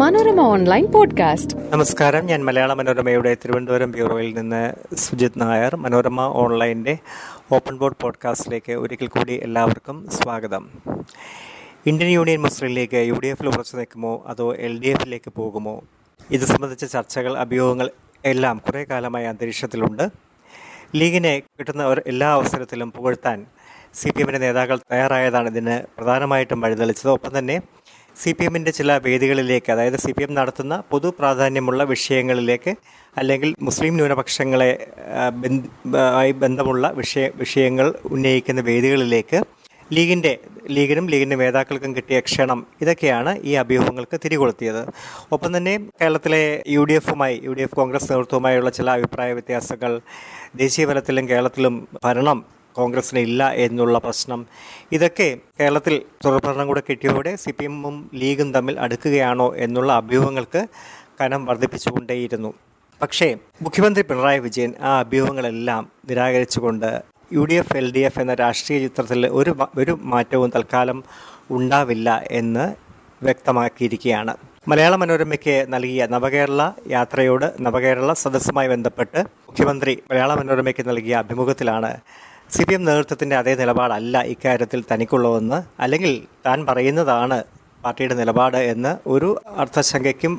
Manorama online podcast. നമസ്കാരം, ഞാൻ മലയാള മനോരമയുടെ തിരുവനന്തപുരം ബ്യൂറോയിൽ നിന്ന് സുജിത് നായർ. മനോരമ ഓൺലൈൻ്റെ ഓപ്പൺ ബോർഡ് പോഡ്കാസ്റ്റിലേക്ക് ഒരിക്കൽ കൂടി എല്ലാവർക്കും സ്വാഗതം. Indian union Muslim league UDF ഉറച്ചു നിൽക്കുമോ അതോ LDF പോകുമോ? ഇത് സംബന്ധിച്ച ചർച്ചകൾ, അഭിയോഗങ്ങൾ എല്ലാം കുറേ കാലമായി അന്തരീക്ഷത്തിലുണ്ട്. ലീഗിനെ കിട്ടുന്ന എല്ലാ അവസരത്തിലും പുകഴ്ത്താൻ CPM നേതാക്കൾ തയ്യാറായതാണ് ഇതിന് പ്രധാനമായിട്ടും വഴിതെളിച്ചത്. ഒപ്പം തന്നെ CPM ചില വേദികളിലേക്ക്, അതായത് CPM നടത്തുന്ന പൊതു പ്രാധാന്യമുള്ള വിഷയങ്ങളിലേക്ക്, അല്ലെങ്കിൽ മുസ്ലിം ന്യൂനപക്ഷങ്ങളെ ബന്ധമുള്ള വിഷയങ്ങൾ ഉന്നയിക്കുന്ന വേദികളിലേക്ക് ലീഗിനും ലീഗിൻ്റെ നേതാക്കൾക്കും കിട്ടിയ ക്ഷണം, ഇതൊക്കെയാണ് ഈ അഭ്യൂഹങ്ങൾക്ക് തിരികൊളുത്തിയത്. ഒപ്പം തന്നെ കേരളത്തിലെ യു ഡി എഫ് കോൺഗ്രസ് നേതൃത്വവുമായുള്ള ചില അഭിപ്രായ വ്യത്യാസങ്ങൾ, ദേശീയതലത്തിലും കേരളത്തിലും ഭരണം കോൺഗ്രസിന് ഇല്ല എന്നുള്ള പ്രശ്നം, ഇതൊക്കെ കേരളത്തിൽ തുടർഭരണം കൂടെ കിട്ടിയതോടെ CPM ലീഗും തമ്മിൽ അടുക്കുകയാണോ എന്നുള്ള അഭ്യൂഹങ്ങൾക്ക് കനം വർദ്ധിപ്പിച്ചുകൊണ്ടേയിരുന്നു. പക്ഷേ മുഖ്യമന്ത്രി പിണറായി വിജയൻ ആ അഭ്യൂഹങ്ങളെല്ലാം നിരാകരിച്ചുകൊണ്ട് UDF LDF എന്ന രാഷ്ട്രീയ ചിത്രത്തിൽ ഒരു മാറ്റവും തൽക്കാലം ഉണ്ടാവില്ല എന്ന് വ്യക്തമാക്കിയിരിക്കുകയാണ്. മലയാള മനോരമയ്ക്ക് നൽകിയ നവകേരള സദസ്സുമായി ബന്ധപ്പെട്ട് മുഖ്യമന്ത്രി മലയാള മനോരമയ്ക്ക് നൽകിയ അഭിമുഖത്തിലാണ് CPM നേതൃത്വത്തിൻ്റെ അതേ നിലപാടല്ല ഇക്കാര്യത്തിൽ തനിക്കുള്ളതെന്ന്, അല്ലെങ്കിൽ താൻ പറയുന്നതാണ് പാർട്ടിയുടെ നിലപാട് എന്ന് ഒരു അർത്ഥശങ്കയ്ക്കും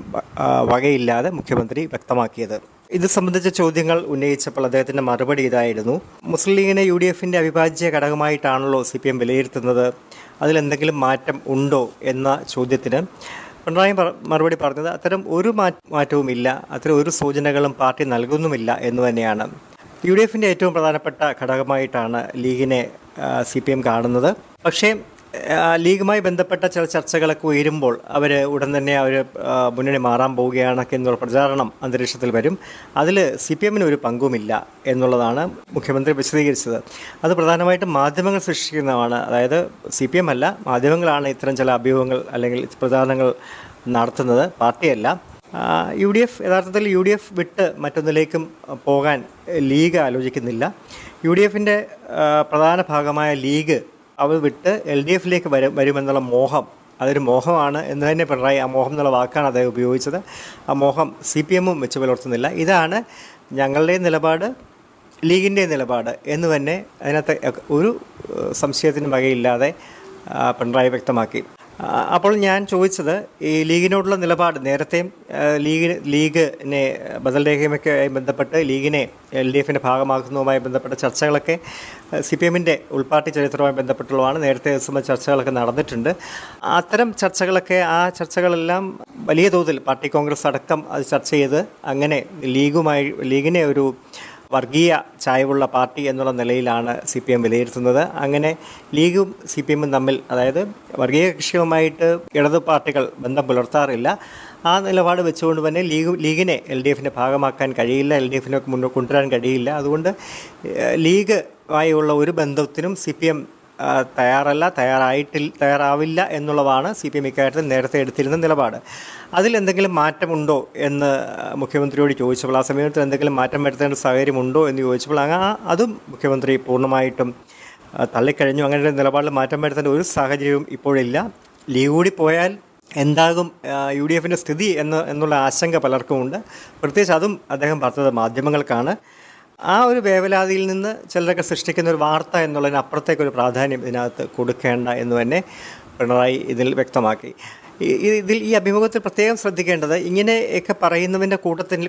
വകയില്ലാതെ മുഖ്യമന്ത്രി വ്യക്തമാക്കിയത്. ഇത് സംബന്ധിച്ച ചോദ്യങ്ങൾ ഉന്നയിച്ചപ്പോൾ അദ്ദേഹത്തിൻ്റെ മറുപടി ഇതായിരുന്നു: മുസ്ലിം ലീഗിനെ UDF അവിഭാജ്യ ഘടകമായിട്ടാണല്ലോ CPM വിലയിരുത്തുന്നത്, അതിലെന്തെങ്കിലും മാറ്റം ഉണ്ടോ എന്ന ചോദ്യത്തിന് പിണറായി മറുപടി പറഞ്ഞത് അത്തരം ഒരു മാറ്റവും ഇല്ല, അത്തരം ഒരു സൂചനകളും പാർട്ടി നൽകുന്നുമില്ല എന്ന് തന്നെയാണ്. UDF ഏറ്റവും പ്രധാനപ്പെട്ട ഘടകമായിട്ടാണ് ലീഗിനെ CPM കാണുന്നത്. പക്ഷേ ലീഗുമായി ബന്ധപ്പെട്ട ചില ചർച്ചകളൊക്കെ ഉയരുമ്പോൾ ഉടൻ തന്നെ അവർ മുന്നണി മാറാൻ പോവുകയാണൊക്കെ എന്നുള്ള പ്രചാരണം അന്തരീക്ഷത്തിൽ വരും. അതിൽ CPM ഒരു പങ്കുമില്ല എന്നുള്ളതാണ് മുഖ്യമന്ത്രി വിശദീകരിച്ചത്. അത് പ്രധാനമായിട്ടും മാധ്യമങ്ങൾ സൃഷ്ടിക്കുന്നതാണ്. അതായത് CPM അല്ല, മാധ്യമങ്ങളാണ് ഇത്തരം ചില അഭ്യൂഹങ്ങൾ അല്ലെങ്കിൽ പ്രചാരണങ്ങൾ നടത്തുന്നത്, പാർട്ടിയല്ല. യു ഡി എഫ് വിട്ട് മറ്റൊന്നിലേക്കും പോകാൻ ലീഗ് ആലോചിക്കുന്നില്ല. UDF പ്രധാന ഭാഗമായ ലീഗ് അവർ വിട്ട് LDF വരുമെന്നുള്ള മോഹം, അതൊരു മോഹമാണ് എന്ന് തന്നെ പിണറായി, ആ മോഹം എന്നുള്ള വാക്കാണ് അദ്ദേഹം ഉപയോഗിച്ചത്. ആ മോഹം CPM വെച്ച് പുലർത്തുന്നില്ല. ഇതാണ് ഞങ്ങളുടെ നിലപാട്, ലീഗിൻ്റെ നിലപാട് എന്ന് തന്നെ അതിനകത്ത് ഒരു സംശയത്തിന് വകയില്ലാതെ പിണറായി വ്യക്തമാക്കി. അപ്പോൾ ഞാൻ ചോദിച്ചത്, ഈ ലീഗിനോടുള്ള നിലപാട്, നേരത്തെയും ലീഗിനെ ബദൽരേഖയുമൊക്കെയായി ബന്ധപ്പെട്ട് ലീഗിനെ LDF ഭാഗമാക്കുന്നതുമായി ബന്ധപ്പെട്ട ചർച്ചകളൊക്കെ CPM ഉൾപാർട്ടി ചരിത്രവുമായി ബന്ധപ്പെട്ടുള്ളതാണ്. നേരത്തെ ദിവസം ചർച്ചകളൊക്കെ നടന്നിട്ടുണ്ട്. അത്തരം ചർച്ചകളൊക്കെ, ആ ചർച്ചകളെല്ലാം വലിയ തോതിൽ പാർട്ടി കോൺഗ്രസ് അടക്കം അത് ചർച്ച ചെയ്ത് അങ്ങനെ ലീഗിനെ ഒരു വർഗീയ ചായവുള്ള പാർട്ടി എന്നുള്ള നിലയിലാണ് CPM വിലയിരുത്തുന്നത്. അങ്ങനെ ലീഗും CPM തമ്മിൽ, അതായത് വർഗീയ കക്ഷിയുമായിട്ട് ഇടതു പാർട്ടികൾ ബന്ധം പുലർത്താറില്ല. ആ നിലപാട് വെച്ചുകൊണ്ട് തന്നെ ലീഗിനെ LDF ഭാഗമാക്കാൻ കഴിയില്ല, LDF മുന്നോട്ട് കൊണ്ടുവരാൻ കഴിയില്ല. അതുകൊണ്ട് ലീഗുമായുള്ള ഒരു ബന്ധത്തിനും CPM തയ്യാറാവില്ല എന്നുള്ളതാണ് CPM ഇക്കാര്യത്തിൽ നേരത്തെ എടുത്തിരുന്ന നിലപാട്. അതിലെന്തെങ്കിലും മാറ്റമുണ്ടോ എന്ന് മുഖ്യമന്ത്രിയോട് ചോദിച്ചപ്പോൾ, ആ സമീപനത്തിൽ എന്തെങ്കിലും മാറ്റം വരുത്തേണ്ട സാഹചര്യമുണ്ടോ എന്ന് ചോദിച്ചപ്പോൾ, അതും മുഖ്യമന്ത്രി പൂർണ്ണമായിട്ടും തള്ളിക്കഴിഞ്ഞു. അങ്ങനെ നിലപാടിൽ മാറ്റം വരുത്തേണ്ട ഒരു സാഹചര്യവും ഇപ്പോഴില്ല. ലീഗ് കൂടി പോയാൽ എന്താകും UDF സ്ഥിതി എന്നുള്ള ആശങ്ക പലർക്കുമുണ്ട്. പ്രത്യേകിച്ച് അതും അദ്ദേഹം പറഞ്ഞത് മാധ്യമങ്ങൾക്കാണ്. ആ ഒരു വേവലാതിയിൽ നിന്ന് ചിലരൊക്കെ സൃഷ്ടിക്കുന്ന ഒരു വാർത്ത എന്നുള്ളതിനപ്പുറത്തേക്കൊരു പ്രാധാന്യം ഇതിനകത്ത് കൊടുക്കേണ്ട എന്ന് തന്നെ പിണറായി ഇതിൽ വ്യക്തമാക്കി. ഈ അഭിമുഖത്തിൽ പ്രത്യേകം ശ്രദ്ധിക്കേണ്ടത്, ഇങ്ങനെയൊക്കെ പറയുന്നതിൻ്റെ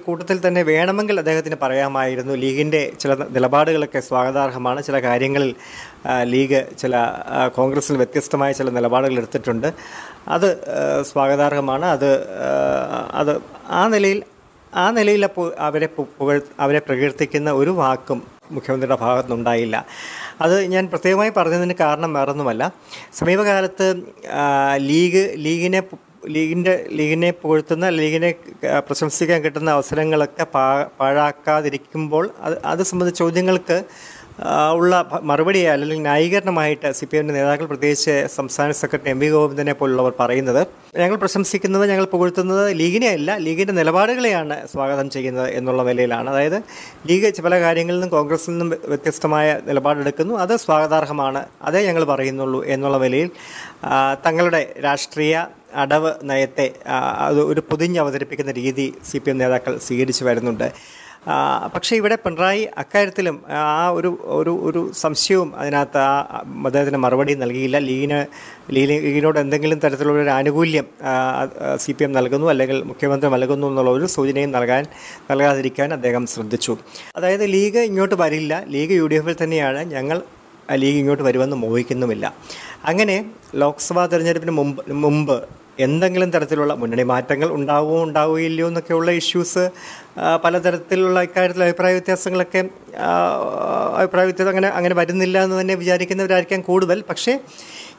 കൂട്ടത്തിൽ തന്നെ വേണമെങ്കിൽ അദ്ദേഹത്തിന് പറയാമായിരുന്നു ലീഗിൻ്റെ ചില നിലപാടുകളൊക്കെ സ്വാഗതാർഹമാണ്, ചില കാര്യങ്ങളിൽ ലീഗ് ചില കോൺഗ്രസിൽ വ്യത്യസ്തമായ ചില നിലപാടുകൾ എടുത്തിട്ടുണ്ട്, അത് സ്വാഗതാർഹമാണ്, അത് ആ നിലയിൽ അവരെ പ്രകീർത്തിക്കുന്ന ഒരു വാക്കും മുഖ്യമന്ത്രിയുടെ ഭാഗത്തുനിന്നുണ്ടായില്ല. അത് ഞാൻ പ്രത്യേകമായി പറഞ്ഞതിന് കാരണം വേറൊന്നുമല്ല, സമീപകാലത്ത് ലീഗിനെ പുകഴ്ത്തുന്ന, ലീഗിനെ പ്രശംസിക്കാൻ കിട്ടുന്ന അവസരങ്ങളൊക്കെ പാഴാക്കാതിരിക്കുമ്പോൾ അത് സംബന്ധിച്ച ചോദ്യങ്ങൾക്ക് ഉള്ള മറുപടിയായി, അല്ലെങ്കിൽ ന്യായീകരണമായിട്ട് CPM നേതാക്കൾ, പ്രത്യേകിച്ച് സംസ്ഥാന സെക്രട്ടറി MV ഗോവിന്ദനെ പോലുള്ളവർ പറയുന്നത്, ഞങ്ങൾ പ്രശംസിക്കുന്നത്, ഞങ്ങൾ പുകഴ്ത്തുന്നത് ലീഗിനെ അല്ല, ലീഗിൻ്റെ നിലപാടുകളെയാണ് സ്വാഗതം ചെയ്യുന്നത് എന്നുള്ള നിലയിലാണ്. അതായത് ലീഗ് പല കാര്യങ്ങളിൽ നിന്നും, കോൺഗ്രസിൽ നിന്നും വ്യത്യസ്തമായ നിലപാടെടുക്കുന്നു, അത് സ്വാഗതാർഹമാണ്, അതേ ഞങ്ങൾ പറയുന്നുള്ളൂ എന്നുള്ള നിലയിൽ തങ്ങളുടെ രാഷ്ട്രീയ അടവ് നയത്തെ അത് ഒരു പൊതിഞ്ഞവതരിപ്പിക്കുന്ന രീതി സി പി എം നേതാക്കൾ സ്വീകരിച്ചു വരുന്നുണ്ട്. പക്ഷേ ഇവിടെ പിണറായി അക്കാര്യത്തിലും ആ ഒരു ഒരു ഒരു സംശയവും അതിനകത്ത് ആ അദ്ദേഹത്തിന് മറുപടി നൽകിയില്ല. ലീഗിനോട് എന്തെങ്കിലും തരത്തിലുള്ള ഒരു ആനുകൂല്യം സി പി എം നൽകുന്നു അല്ലെങ്കിൽ മുഖ്യമന്ത്രി നൽകുന്നു എന്നുള്ള ഒരു സൂചനയും നൽകാതിരിക്കാൻ അദ്ദേഹം ശ്രദ്ധിച്ചു. അതായത് ലീഗ് ഇങ്ങോട്ട് വരില്ല, ലീഗ് യു ഡി എഫിൽ തന്നെയാണ്, ഞങ്ങൾ ലീഗ് ഇങ്ങോട്ട് വരുമെന്ന് മോഹിക്കുന്നുമില്ല. അങ്ങനെ ലോക്സഭാ തെരഞ്ഞെടുപ്പിന് മുമ്പ് എന്തെങ്കിലും തരത്തിലുള്ള മുന്നണി മാറ്റങ്ങൾ ഉണ്ടാവുമോ ഉണ്ടാവുകയില്ലയോ എന്നൊക്കെയുള്ള ഇഷ്യൂസ്, പലതരത്തിലുള്ള ഇക്കാര്യത്തിൽ അഭിപ്രായ വ്യത്യാസം അങ്ങനെ വരുന്നില്ല എന്ന് തന്നെ വിചാരിക്കുന്നവരായിരിക്കാം കൂടുതൽ. പക്ഷേ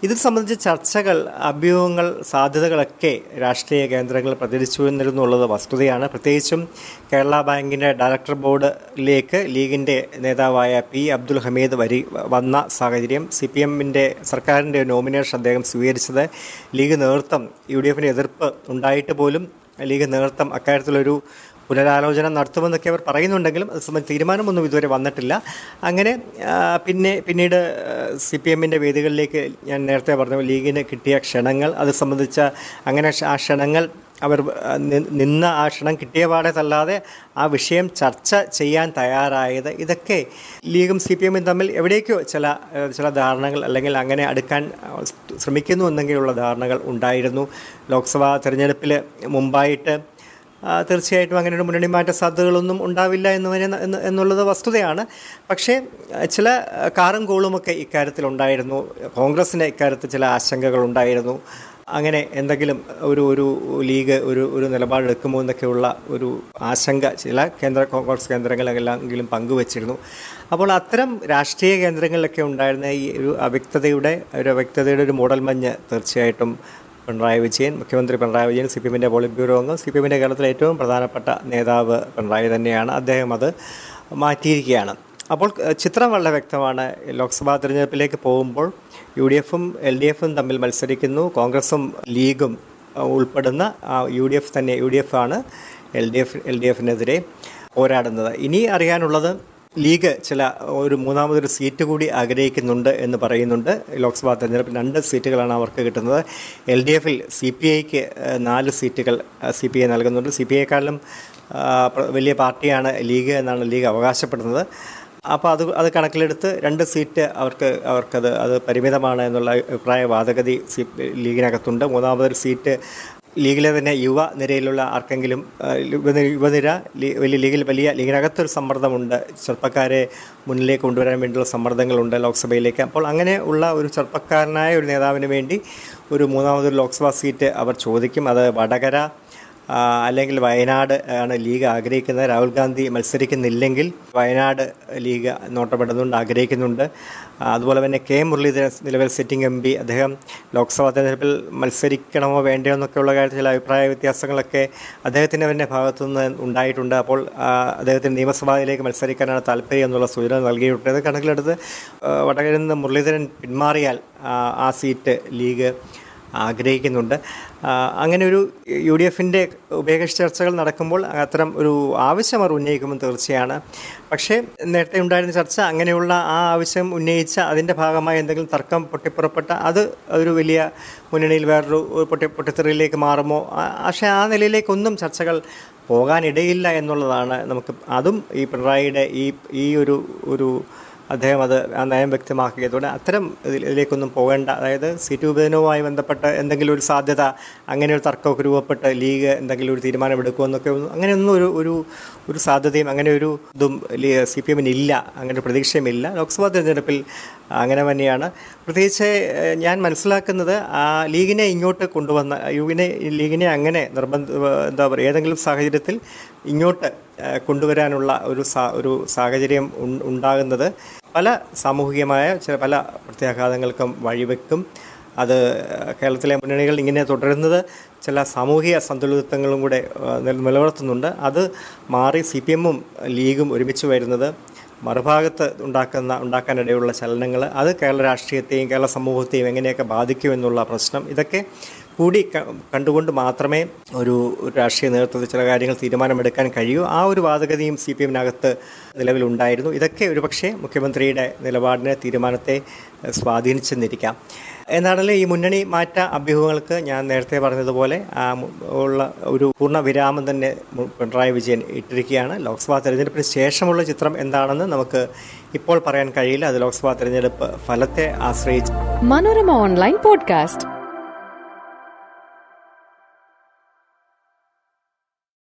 ഇത് സംബന്ധിച്ച ചർച്ചകൾ, അഭ്യൂഹങ്ങൾ, സാധ്യതകളൊക്കെ രാഷ്ട്രീയ കേന്ദ്രങ്ങൾ പ്രചരിച്ചു എന്നിരുന്നുള്ളത് വസ്തുതയാണ്. പ്രത്യേകിച്ചും കേരള ബാങ്കിൻ്റെ ഡയറക്ടർ ബോർഡിലേക്ക് ലീഗിൻ്റെ നേതാവായ പി അബ്ദുൽ ഹമീദ് വന്ന സാഹചര്യം, സി പി എമ്മിൻ്റെ സർക്കാരിൻ്റെ നോമിനേഷൻ അദ്ദേഹം സ്വീകരിച്ചത്, ലീഗ് നേതൃത്വം യു ഡി എഫിന് എതിർപ്പ് ഉണ്ടായിട്ട് പോലും ലീഗ് നേതൃത്വം അക്കാര്യത്തിലൊരു പുനരാലോചന നടത്തുമെന്നൊക്കെ അവർ പറയുന്നുണ്ടെങ്കിലും അത് സംബന്ധിച്ച് തീരുമാനമൊന്നും ഇതുവരെ വന്നിട്ടില്ല. അങ്ങനെ പിന്നീട് സി പി എമ്മിൻ്റെ വേദികളിലേക്ക് ഞാൻ നേരത്തെ പറഞ്ഞു ലീഗിന് കിട്ടിയ ക്ഷണങ്ങൾ, അത് സംബന്ധിച്ച അങ്ങനെ ആ ക്ഷണങ്ങൾ അവർ നിന്ന ആ ക്ഷണം കിട്ടിയ പാടെ തല്ലാതെ ആ വിഷയം ചർച്ച ചെയ്യാൻ തയ്യാറായത്, ഇതൊക്കെ ലീഗും സി പി എമ്മും തമ്മിൽ എവിടേക്കോ ചില ധാരണകൾ അല്ലെങ്കിൽ അങ്ങനെ അടുക്കാൻ ശ്രമിക്കുന്നു എന്നെങ്കിലുള്ള ധാരണകൾ ഉണ്ടായിരുന്നു. ലോക്സഭാ തെരഞ്ഞെടുപ്പിൽ മുമ്പായിട്ട് തീർച്ചയായിട്ടും അങ്ങനെ ഒരു മുന്നണി മാറ്റ സാധ്യതകളൊന്നും ഉണ്ടാവില്ല എന്നുള്ളത് വസ്തുതയാണ്. പക്ഷേ ചില കാറും കോളുമൊക്കെ ഇക്കാര്യത്തിലുണ്ടായിരുന്നു. കോൺഗ്രസിന് ഇക്കാര്യത്തിൽ ചില ആശങ്കകളുണ്ടായിരുന്നു. അങ്ങനെ എന്തെങ്കിലും ഒരു ലീഗ് ഒരു നിലപാടെടുക്കുമോ എന്നൊക്കെയുള്ള ഒരു ആശങ്ക ചില കോൺഗ്രസ് കേന്ദ്രങ്ങളെല്ലാം പങ്കുവച്ചിരുന്നു. അപ്പോൾ അത്തരം രാഷ്ട്രീയ കേന്ദ്രങ്ങളിലൊക്കെ ഉണ്ടായിരുന്ന ഈ ഒരു അവ്യക്തതയുടെ മൂടൽ മഞ്ഞ് തീർച്ചയായിട്ടും പിണറായി വിജയൻ, മുഖ്യമന്ത്രി പിണറായി വിജയൻ, സി പി എമ്മിൻ്റെ പോളിറ്റ് ബ്യൂറോ അംഗം, സി പി എമ്മിൻ്റെ കേരളത്തിലെ ഏറ്റവും പ്രധാനപ്പെട്ട നേതാവ് പിണറായി തന്നെയാണ്, അദ്ദേഹം അത് മാറ്റിയിരിക്കുകയാണ്. അപ്പോൾ ചിത്രം വളരെ വ്യക്തമാണ്. ലോക്സഭാ തെരഞ്ഞെടുപ്പിലേക്ക് പോകുമ്പോൾ യു ഡി എഫും എൽ ഡി എഫും തമ്മിൽ മത്സരിക്കുന്നു. കോൺഗ്രസും ലീഗും ഉൾപ്പെടുന്ന യു ഡി എഫ് ആണ് എൽ ഡി എഫിനെതിരെ പോരാടുന്നത്. ഇനി അറിയാനുള്ളത് ലീഗ് ഒരു മൂന്നാമതൊരു സീറ്റ് കൂടി ആഗ്രഹിക്കുന്നുണ്ട് എന്ന് പറയുന്നുണ്ട്. ലോക്സഭാ തെരഞ്ഞെടുപ്പിൽ 2 സീറ്റുകളാണ് അവർക്ക് കിട്ടുന്നത്. എൽ ഡി എഫിൽ സി പി ഐക്ക് 4 സീറ്റുകൾ സി പി ഐ നൽകുന്നുണ്ട്. സി പി ഐയെക്കാളും വലിയ പാർട്ടിയാണ് ലീഗ് എന്നാണ് ലീഗ് അവകാശപ്പെടുന്നത്. അപ്പോൾ അത് കണക്കിലെടുത്ത് 2 സീറ്റ് അവർക്കത് പരിമിതമാണ് എന്നുള്ള അഭിപ്രായ വാദഗതി ലീഗിനകത്തുണ്ട്. മൂന്നാമതൊരു സീറ്റ് ലീഗിലെ തന്നെ യുവനിരയിലുള്ള ആർക്കെങ്കിലും ലീഗിനകത്തൊരു സമ്മർദ്ദമുണ്ട്, ചെറുപ്പക്കാരെ മുന്നിലേക്ക് കൊണ്ടുവരാൻ വേണ്ടിയുള്ള സമ്മർദ്ദങ്ങളുണ്ട് ലോക്സഭയിലേക്ക്. അപ്പോൾ അങ്ങനെ ഉള്ള ഒരു ചെറുപ്പക്കാരനായ ഒരു നേതാവിന് വേണ്ടി ഒരു മൂന്നാമതൊരു ലോക്സഭാ സീറ്റ് അവർ ചോദിക്കും. അത് വടകര അല്ലെങ്കിൽ വയനാട് ആണ് ലീഗ് ആഗ്രഹിക്കുന്നത്. രാഹുൽ ഗാന്ധി മത്സരിക്കുന്നില്ലെങ്കിൽ വയനാട് ലീഗ് നോട്ടപ്പെടുന്നുണ്ട്, ആഗ്രഹിക്കുന്നുണ്ട്. അതുപോലെ തന്നെ കെ മുരളീധരൻ നിലവിൽ സിറ്റിംഗ് എം പി, അദ്ദേഹം ലോക്സഭാ തെരഞ്ഞെടുപ്പിൽ മത്സരിക്കണമോ വേണ്ടയോ എന്നൊക്കെയുള്ള കാര്യത്തിൽ ചില അഭിപ്രായ വ്യത്യാസങ്ങളൊക്കെ അദ്ദേഹത്തിൻ്റെ തന്നെ ഭാഗത്തുനിന്ന് ഉണ്ടായിട്ടുണ്ട്. അപ്പോൾ അദ്ദേഹത്തിന് നിയമസഭയിലേക്ക് മത്സരിക്കാനാണ് താല്പര്യം എന്നുള്ള സൂചന നൽകിയിട്ടുണ്ട്. അത് കണക്കിലെടുത്ത് വടകരയിൽ നിന്ന് മുരളീധരൻ പിന്മാറിയാൽ ആ സീറ്റ് ലീഗ് ആഗ്രഹിക്കുന്നുണ്ട്. അങ്ങനെ ഒരു യു ഡി എഫിൻ്റെ ഉപേക്ഷിച്ച ചർച്ചകൾ നടക്കുമ്പോൾ അത്തരം ഒരു ആവശ്യം അവർ ഉന്നയിക്കുമ്പോൾ തീർച്ചയാണ്. പക്ഷേ നേരത്തെ ഉണ്ടായിരുന്ന ചർച്ച അങ്ങനെയുള്ള ആ ആവശ്യം ഉന്നയിച്ച അതിൻ്റെ ഭാഗമായി എന്തെങ്കിലും തർക്കം പൊട്ടിപ്പുറപ്പെട്ട അത് ഒരു വലിയ മുന്നണിയിൽ വേറൊരു പൊട്ടിത്തെറിയിലേക്ക് മാറുമോ, പക്ഷേ ആ നിലയിലേക്കൊന്നും ചർച്ചകൾ പോകാനിടയില്ല എന്നുള്ളതാണ് നമുക്ക്. അതും ഈ പിണറായിയുടെ ഈ ഒരു അദ്ദേഹം അത് ആ നയം വ്യക്തമാക്കിയതോടെ അത്തരം ഇതിലേക്കൊന്നും പോകേണ്ട, അതായത് സീറ്റ് വിഭജനവുമായി ബന്ധപ്പെട്ട് എന്തെങ്കിലും ഒരു സാധ്യത, അങ്ങനെ ഒരു തർക്കമൊക്കെ രൂപപ്പെട്ട് ലീഗ് എന്തെങ്കിലും ഒരു തീരുമാനമെടുക്കുമെന്നൊക്കെ അങ്ങനെയൊന്നും ഒരു സാധ്യതയും അങ്ങനെ ഒരു ഇതും സി പി എമ്മിന് ഇല്ല, അങ്ങനെ ഒരു പ്രതീക്ഷയുമില്ല. ലോക്സഭാ തിരഞ്ഞെടുപ്പിൽ അങ്ങനെ തന്നെയാണ്. പ്രത്യേകിച്ച് ഞാൻ മനസ്സിലാക്കുന്നത് ആ ലീഗിനെ ഇങ്ങോട്ട് കൊണ്ടുവന്ന ലീഗിനെ അങ്ങനെ ഏതെങ്കിലും സാഹചര്യത്തിൽ ഇങ്ങോട്ട് കൊണ്ടുവരാനുള്ള ഒരു സാഹചര്യം ഉണ്ടാകുന്നത് പല സാമൂഹികമായ പല പ്രത്യാഘാതങ്ങൾക്കും വഴിവെക്കും. അത് കേരളത്തിലെ മുന്നണികൾ ഇങ്ങനെ തുടരുന്നത് ചില സാമൂഹിക സന്തുലിതത്വങ്ങളും കൂടെ നിലനിർത്തുന്നുണ്ട്. അത് മാറി സി പി എമ്മും ലീഗും ഒരുമിച്ച് വരുന്നത് മറുഭാഗത്ത് ഉണ്ടാക്കാനിടയുള്ള ചലനങ്ങൾ, അത് കേരള രാഷ്ട്രീയത്തെയും കേരള സമൂഹത്തെയും എങ്ങനെയൊക്കെ ബാധിക്കുമെന്നുള്ള പ്രശ്നം, ഇതൊക്കെ കൂടി കണ്ടുകൊണ്ട് മാത്രമേ ഒരു രാഷ്ട്രീയ നേതൃത്വത്തിൽ ചില കാര്യങ്ങൾ തീരുമാനമെടുക്കാൻ കഴിയൂ. ആ ഒരു വാദഗതിയും സി പി എമ്മിനകത്ത് നിലവിലുണ്ടായിരുന്നു. ഇതൊക്കെ ഒരുപക്ഷെ മുഖ്യമന്ത്രിയുടെ നിലപാടിനെ, തീരുമാനത്തെ സ്വാധീനിച്ചെന്നിരിക്കാം. എന്നാണല്ലോ ഈ മുന്നണി മാറ്റ അഭ്യൂഹങ്ങൾക്ക് ഞാൻ നേരത്തെ പറഞ്ഞതുപോലെ ഉള്ള ഒരു പൂർണ്ണ വിരാമം തന്നെ പിണറായി വിജയൻ ഇട്ടിരിക്കുകയാണ്. ലോക്സഭാ തെരഞ്ഞെടുപ്പിന് ശേഷമുള്ള ചിത്രം എന്താണെന്ന് നമുക്ക് ഇപ്പോൾ പറയാൻ കഴിയില്ല, അത് ലോക്സഭാ തെരഞ്ഞെടുപ്പ് ഫലത്തെ ആശ്രയിച്ച്. Manorama online podcast.